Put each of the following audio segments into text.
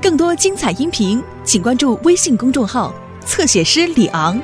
更多精彩音频，请关注微信公众号“侧写师李昂”。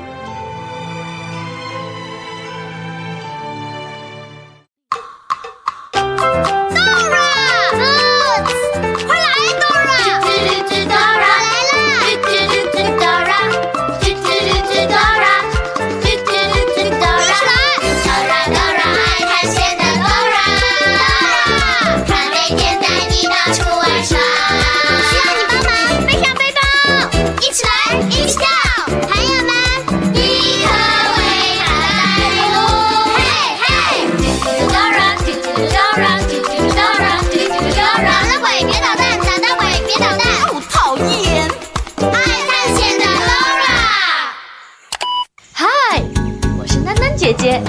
姐姐，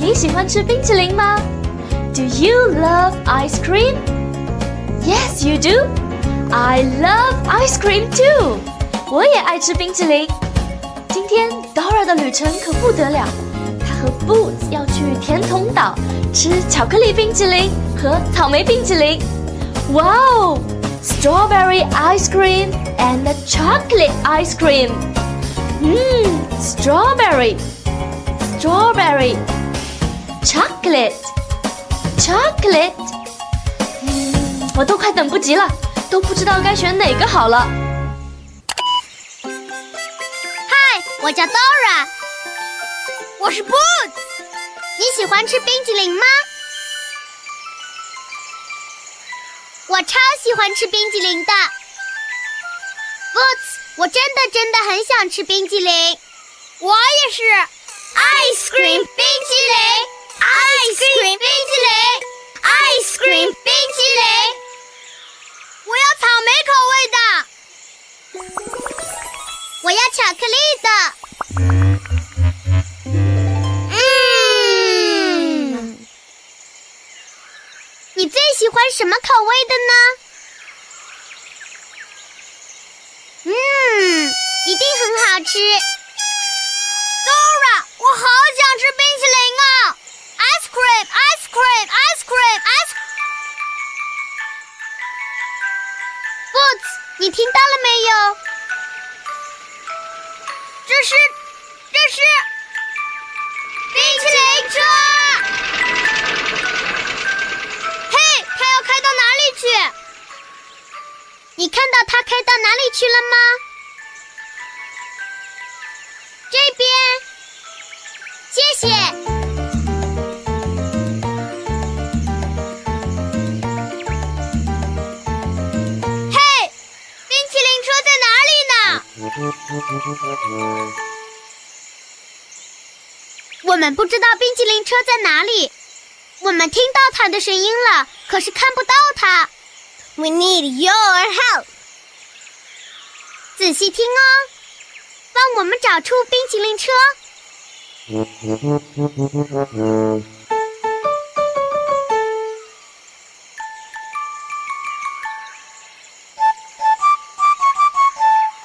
你喜欢吃冰淇淋吗 ？Do you love ice cream? Yes, you do. I love ice cream too. 我也爱吃冰淇淋。今天 Dora 的旅程可不得了，她和 Boots 要去甜筒岛吃巧克力冰淇淋和草莓冰淇淋。哇哦 ，Strawberry ice cream and the chocolate ice cream. Strawberry, chocolate， 我都快等不及了，都不知道该选哪个好了。嗨，我叫 Dora， 我是 Boots， 你喜欢吃冰淇淋吗？我超喜欢吃冰淇淋的 ，Boots， 我真的很想吃冰淇淋，我也是。Ice cream 冰淇淋 ，Ice cream 冰淇淋 ，Ice cream 冰淇淋，我要草莓口味的，我要巧克力的。你最喜欢什么口味的呢？一定很好吃。Dora， 我好想吃冰淇淋啊 ！Ice cream，ice cream，ice cream，ice。Boots， 你听到了没有？这是冰淇淋车。嘿，它要开到哪里去？你看到它开到哪里去了吗？这边，谢谢。嘿，冰淇淋车在哪里呢？我们不知道冰淇淋车在哪里，我们听到它的声音了，可是看不到它。We need your help。仔细听哦。帮我们找出冰淇淋车。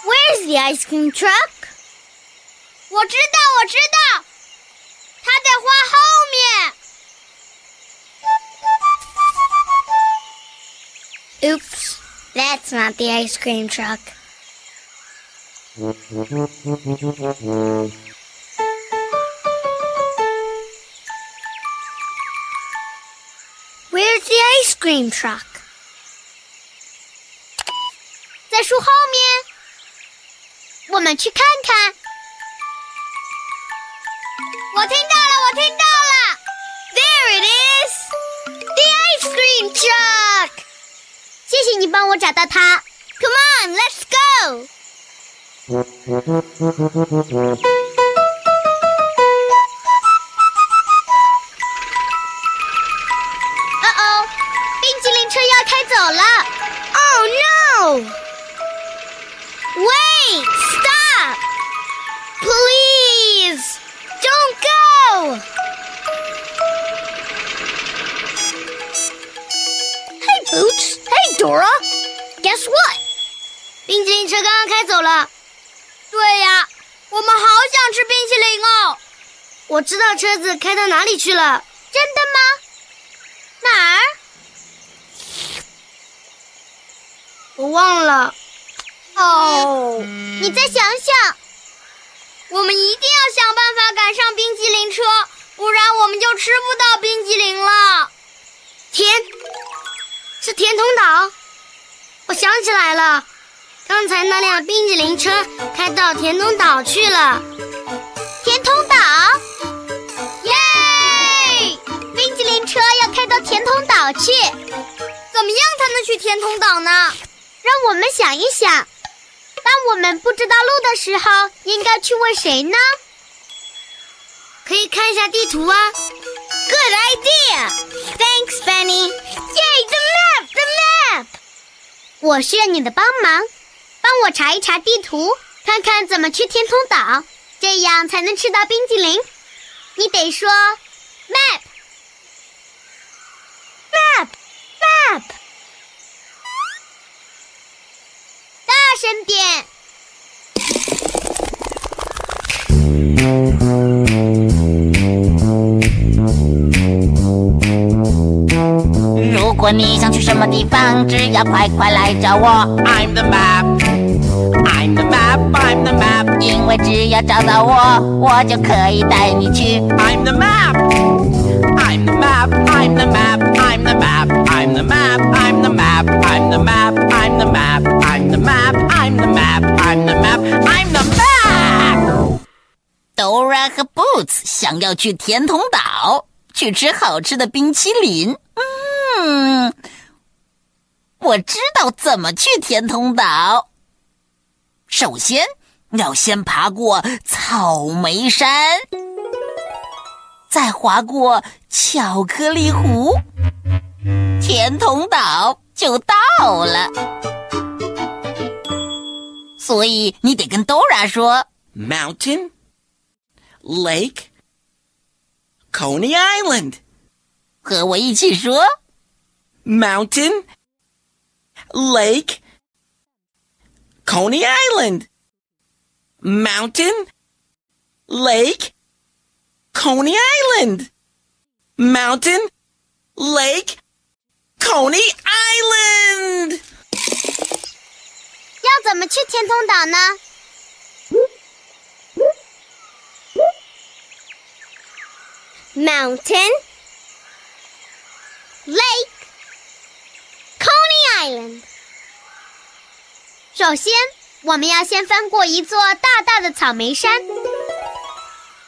Where's the ice cream truck？ 我知道，它在花后面。Oops, that's not the ice cream truck.Where's the ice cream truck? 在树后面，我们去看看。我听到了 There it is! The ice cream truck! 谢谢你帮我找到它。Come on, let's go!冰淇淋车要开走了。Oh no! Wait, stop! Please, don't go! Hey, Boots. Hey, Dora. Guess what? 冰淇淋车刚刚开走了。对呀，我们好想吃冰淇淋哦！我知道车子开到哪里去了。真的吗？哪儿？我忘了。哦，你再想想，我们一定要想办法赶上冰激凌车，不然我们就吃不到冰激凌了。是甜筒岛。我想起来了，刚才那辆冰激凌车开到甜筒岛去了。甜筒岛，耶！冰激凌车要开到甜筒岛去。怎么样才能去甜筒岛呢？让我们想一想，当我们不知道路的时候，应该去问谁呢？可以看一下地图啊。Good idea! Thanks, Benny. Yay, the map, the map! 我需要你的帮忙，帮我查一查地图，看看怎么去天通岛，这样才能吃到冰激凌。你得说 map, map, map. 大声点！如果你想去什么地方，只要快快来找我。I'm the map, I'm the map, I'm the map。因为只要找到我，我就可以带你去。I'm the map, I'm the map, I'm the map, I'm the map, I'm the map, I'm the map, I'm the map, I'm the map, I'm the map, I'm the map, I'm the map, I'm the map。Dora 和 Boots 想要去甜筒岛，去吃好吃的冰淇淋。我知道怎么去甜筒岛。首先要先爬过草莓山，再滑过巧克力湖，甜筒岛就到了。所以你得跟 Dora 说 Mountain, Lake, Coney Island。 和我一起说 Mountain, Lake, Coney Island. Mountain, Lake, Coney Island. Mountain, Lake, Coney Island. 要怎么去天通岛呢？Mountain, Lake, Coney Island。 首先我们要先翻过一座大大的草莓山，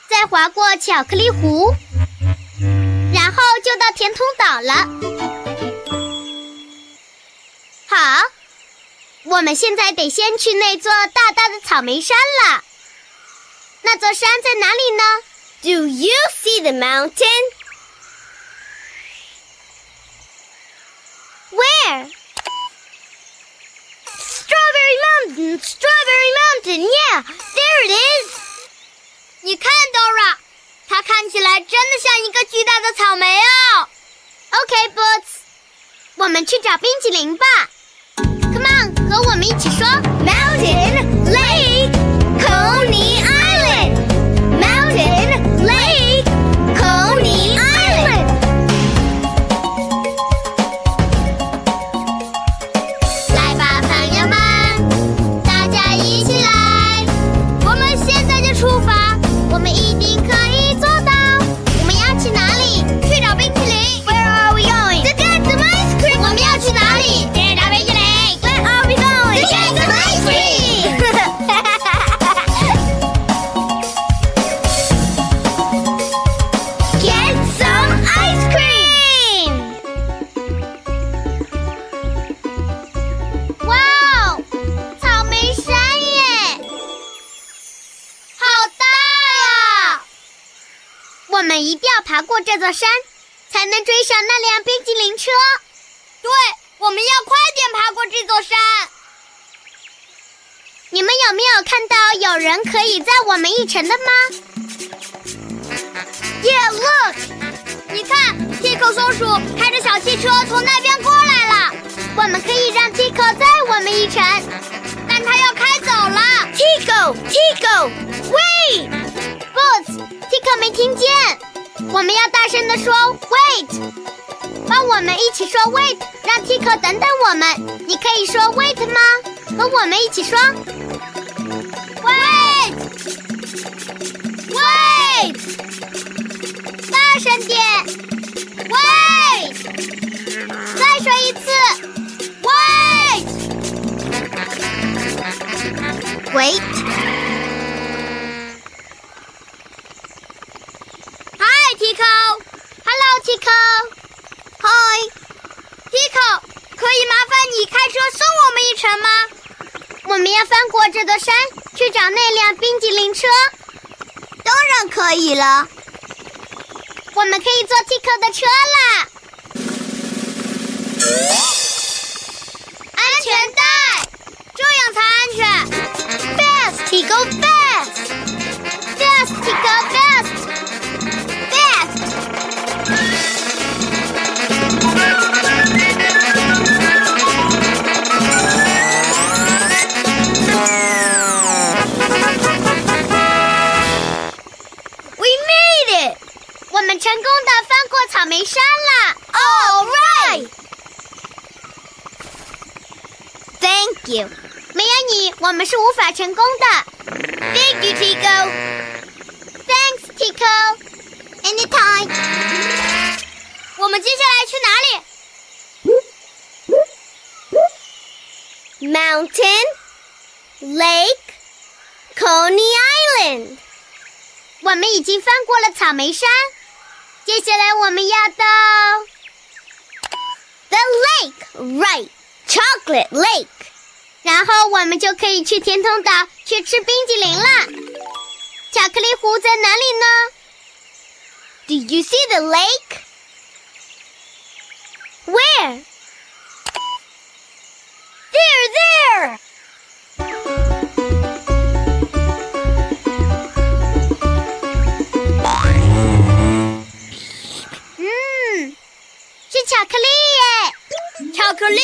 再滑过巧克力湖，然后就到甜筒岛了。好，我们现在得先去那座大大的草莓山了。那座山在哪里呢？Do you see the mountain? Where? Strawberry Mountain, yeah, there it is. 你看 Dora， 它看起来真的像一个巨大的草莓哦。Okay, Boots， 我们去找冰淇淋吧。Come on， 和我们一起说 Mountain, Lake, Coney Island。Mountain, Lake, Coney Island。 来吧，朋友们，大家一起来！我们现在就出发，我们一定可以做到。我们要去哪里？去找冰淇淋。Where are we going? To get the ice cream。我们要去哪里？去找冰淇淋。Where are we going? To get the ice cream。我们一定要爬过这座山，才能追上那辆冰激凌车。对，我们要快点爬过这座山。你们有没有看到有人可以载我们一程的吗？ Yeah, look！ 你看 Tico 松鼠开着小汽车从那边过来了。我们可以让 Tico 载我们一程，但他要开走了。Tico， 喂 Boots， Tico 没听见。我们要大声地说 Wait。帮我们一起说 wait， 让 Tico 等等我们。你可以说 wait 吗？和我们一起说 wait， 大声点 wait， 再说一次 wait。 Tico， 可以麻烦你开车送我们一程吗？我们要翻过这座山去找那辆冰激凌车。当然可以了，我们可以坐 Tico 的车啦。安全带，这样才安全。Fast Tico fast，fast Tico fast，fast。 成功的翻过草莓山了 ！All right, thank you。没有你，我们是无法成功的。Thank you, Tico. Thanks, Tico. Anytime. 我们接下来去哪里 ？Mountain, Lake, Coney Island。我们已经翻过了草莓山。 接下来我们要到 The Lake, right? Chocolate Lake。然后我们就可以去甜筒岛去吃冰激凌啦。巧克力湖在哪里呢 ？Do you see the lake? Where? There, there. 巧克力耶！巧克力。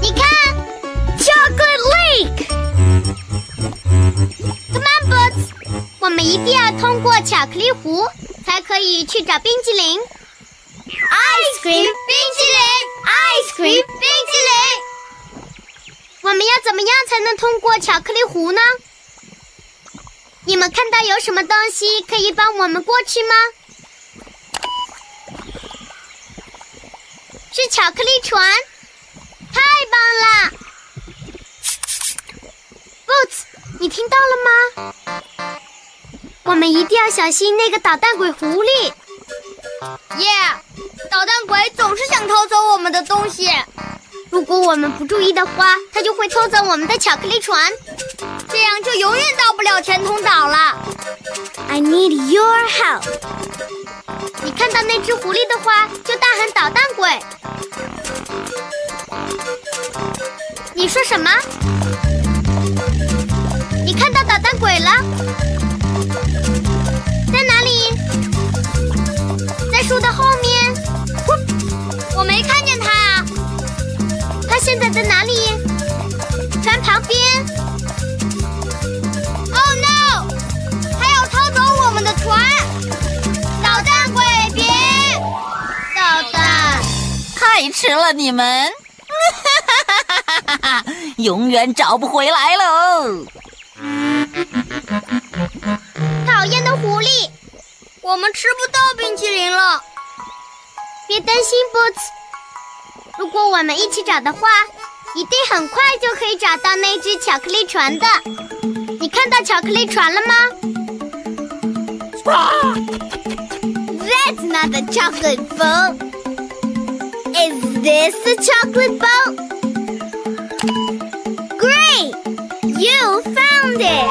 你看 ，Chocolate Lake。Come on, Boots， 我们一定要通过巧克力湖才可以去找冰激凌。Ice cream， 冰激凌 ，Ice cream， 冰激凌。我们要怎么样才能通过巧克力湖呢？ 你们看到有什么东西可以帮我们过去吗？是巧克力船，太棒了 ！Boots， 你听到了吗？我们一定要小心那个捣蛋鬼狐狸。Yeah， 捣蛋鬼总是想偷走我们的东西。如果我们不注意的话，他就会偷走我们的巧克力船。 这样就永远到不了甜筒岛了。I need your help。你看到那只狐狸的话，就大喊捣蛋鬼。你说什么？你看到捣蛋鬼了？在哪里？在树的后面。我没看见他啊。他现在在哪里？船旁边。 船，捣蛋鬼别捣蛋！太迟了，你们，永远找不回来喽！讨厌的狐狸，我们吃不到冰淇淋了。别担心 ，Boots， 如果我们一起找的话，一定很快就可以找到那只巧克力船的。你看到巧克力船了吗？ That's not a chocolate bowl. Is this a chocolate bowl? Great! You found it!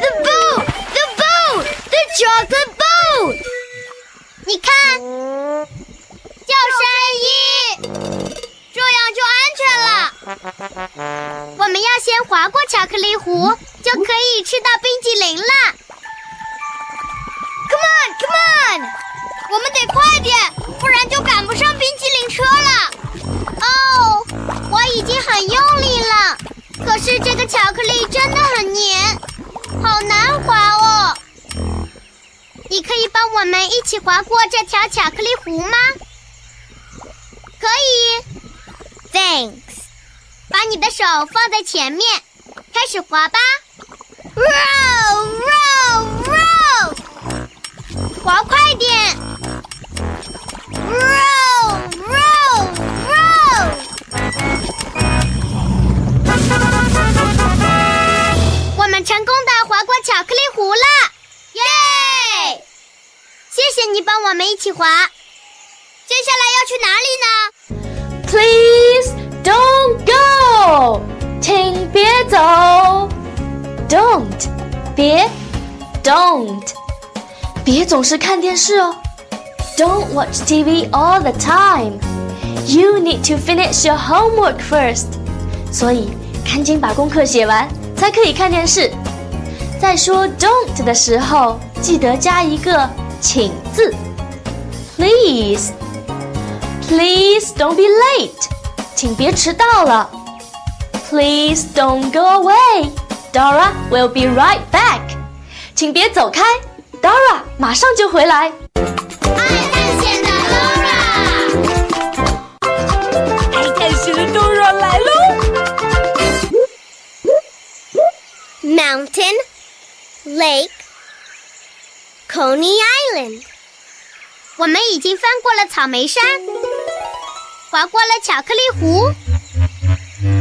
The bowl! The bowl! The chocolate bowl! 你看，救生衣，这样就安全了。我们要先划过巧克力湖，就可以吃到冰激凌了。 Come on， 我们得快点，不然就赶不上冰激凌车了。哦，我已经很用力了，可是这个的巧克力真的很黏，好难滑哦。你可以帮我们一起滑过这条巧克力湖吗？可以。Thanks。把你的手放在前面，开始滑吧。Roll, roll, roll。滑快点。Roll, roll, roll。我们成功的滑过巧克力湖了。耶！谢谢你帮我们一起滑。接下来要去哪里呢 ？Please don't go， 请别走。Don't， 别总是看电视哦。Don't watch TV all the time. You need to finish your homework first. 所以赶紧把功课写完，才可以看电视。在说 don't 的时候，记得加一个请字。Please, please don't be late. 请别迟到了。Please don't go away. Dora will be right back. 请别走开 ，Dora 马上就回来。爱探险的 Dora， 爱探险的 Dora 来喽 ！Mountain.Lake, Coney Island. 我们已经翻过了草莓山，滑过了巧克力湖，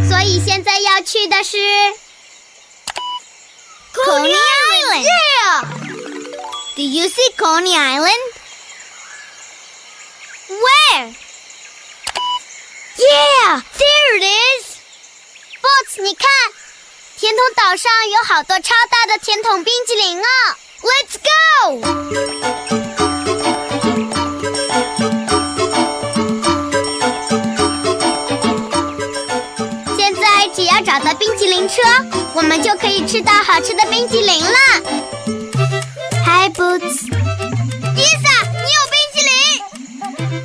所以现在要去的是 Coney Island. Yeah. Do you see Coney Island? Where? Yeah, there it is. Boots, 你看。甜筒岛上有好多超大的甜筒冰淇淋哦 Let's go 现在只要找到冰淇淋车我们就可以吃到好吃的冰淇淋了 Hi Boots Lisa 你有冰淇淋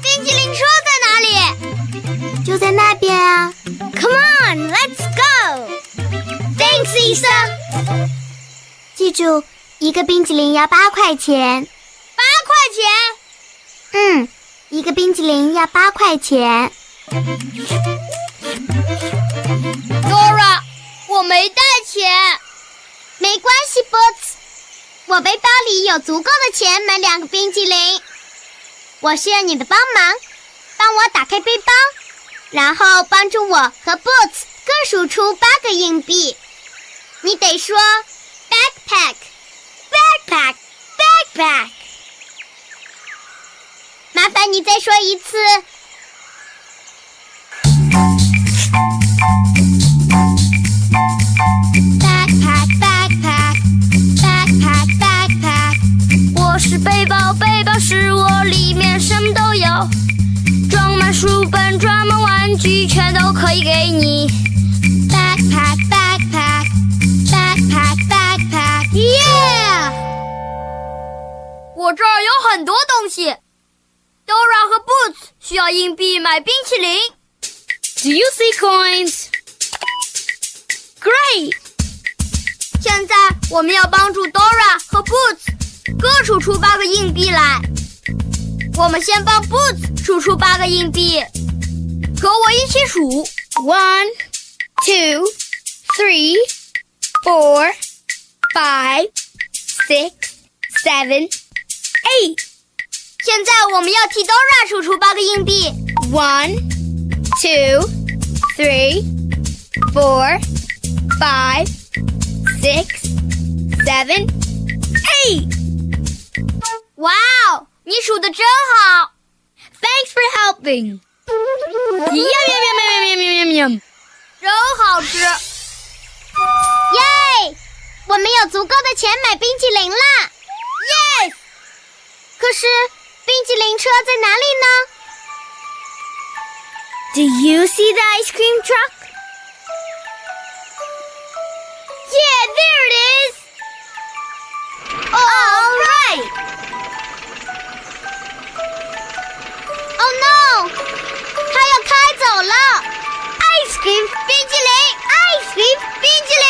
冰淇淋车在哪里就在那边啊 Come on, let's go Thanks, Lisa. 记住，一个冰淇淋要8块钱。8块钱？嗯，一个冰淇淋要8块钱。Dora， 我没带钱。没关系 ，Boots， 我背包里有足够的钱买2个冰淇淋。我需要你的帮忙，帮我打开背包，然后帮助我和 Boots 各数出8个硬币。你得说 backpack, backpack, backpack 麻烦你再说一次 Backpack, backpack, backpack, backpack 我是背包，背包是我里面什么都有装满书本，装满玩具全都可以给你 Backpack, backpack Backpack, backpack, yeah! 我这儿有很多东西。Dora 和 Boots 需要硬币买冰淇淋。Do you see coins? Great! 现在我们要帮助 Dora 和 Boots 各数出8个硬币来。我们先帮 Boots 数出8个硬币。和我一起数 One, two, three.Four, five, six, seven, eight. 现在我们要替 Dora 数出8个硬币。One, two, three, four, five, six, seven, eight. Wow, 你数得真好。Thanks for helping. Yum, yum, yum, yum, yum, yum. 真好吃。耶！我们有足够的钱买冰淇淋了。Yes！ 可是冰淇淋车在哪里呢 ？Do you see the ice cream truck? Yeah, there it is. All right. Oh no! 它要开走了。Ice cream 冰淇淋，Ice cream 冰淇淋。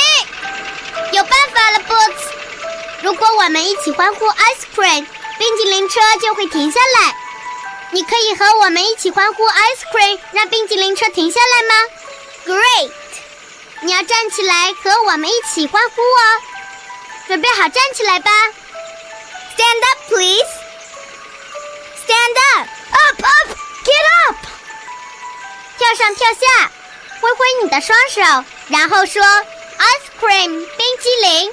一起欢呼 ice cream， 冰淇淋车就会停下来。你可以和我们一起欢呼 ice cream， 让冰淇淋车停下来吗 ？Great！ 你要站起来和我们一起欢呼哦。准备好站起来吧。Stand up, please. Stand up, up, up, get up. 跳上跳下，挥挥你的双手，然后说 ice cream， 冰淇淋。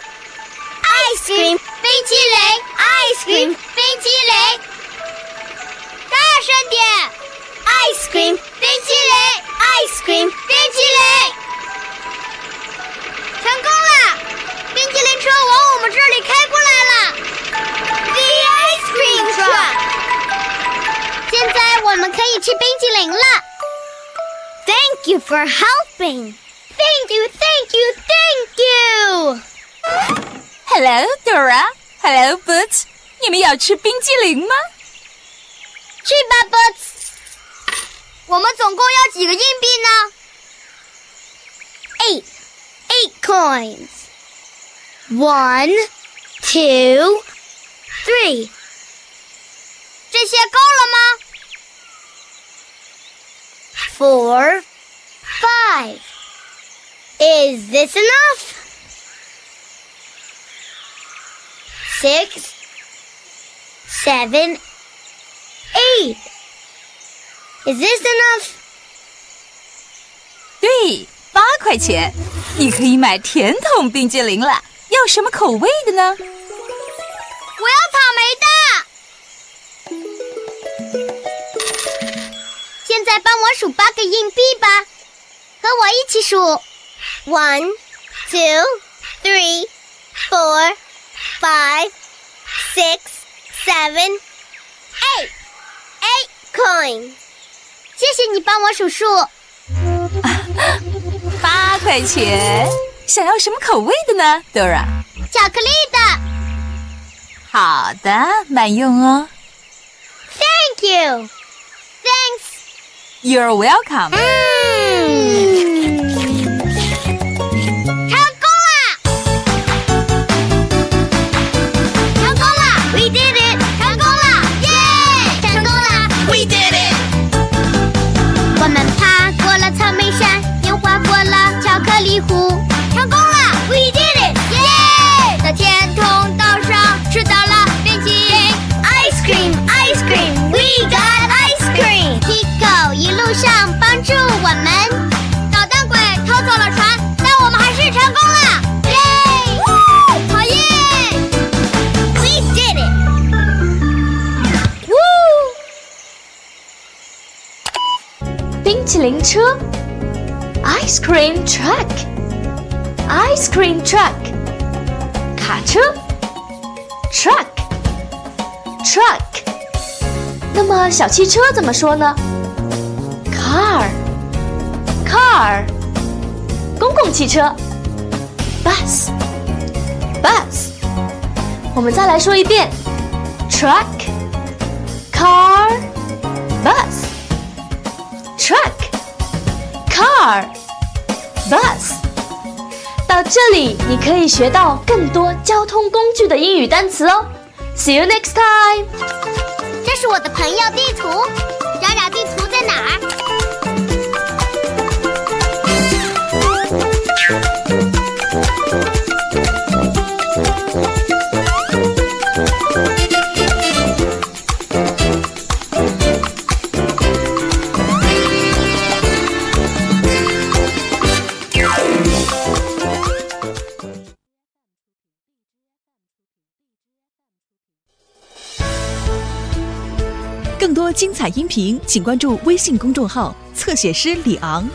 Ice cream， 冰淇淋 ，Ice cream， 冰淇淋，大声点 ！Ice cream， 冰淇淋 ，Ice cream， 冰淇淋，成功了！冰淇淋车往我们这里开过来了 ，The ice cream truck。现在我们可以吃冰淇淋了。Thank you for helping. Thank you, thank you, thank you. Hello, Dora. Hello, Boots. 你们要吃冰激凌吗？去吧 ，Boots。我们总共要几个硬币呢 ？Eight coins. 1, 2, 3. 这些够了吗 4, 5. Is this enough?6, 7, 8. Is this enough? 对，8块钱，你可以买甜筒冰激凌了。要什么口味的呢？我要草莓的。现在帮我数8个硬币吧，和我一起数 1, 2, 3, 4.5, 6, 7, 8. 8 coins. 谢谢你帮我数数。8块钱，想要什么口味的呢 ，Dora？ 巧克力的。好的，慢用哦。Thank you. Thanks. You're welcome. 冰淇淋车 ，ice cream truck，ice cream truck， 卡车 ，truck，truck。那么小汽车怎么说呢 ？car，car。公共汽车 ，bus，bus。我们再来说一遍 ，truck，car，bus。Truck, car, bus. 到这里，你可以学到更多交通工具的英语单词哦。See you next time. 这是我的朋友地图，找找地图在哪儿？更多精彩音频，请关注微信公众号“侧写师李昂”。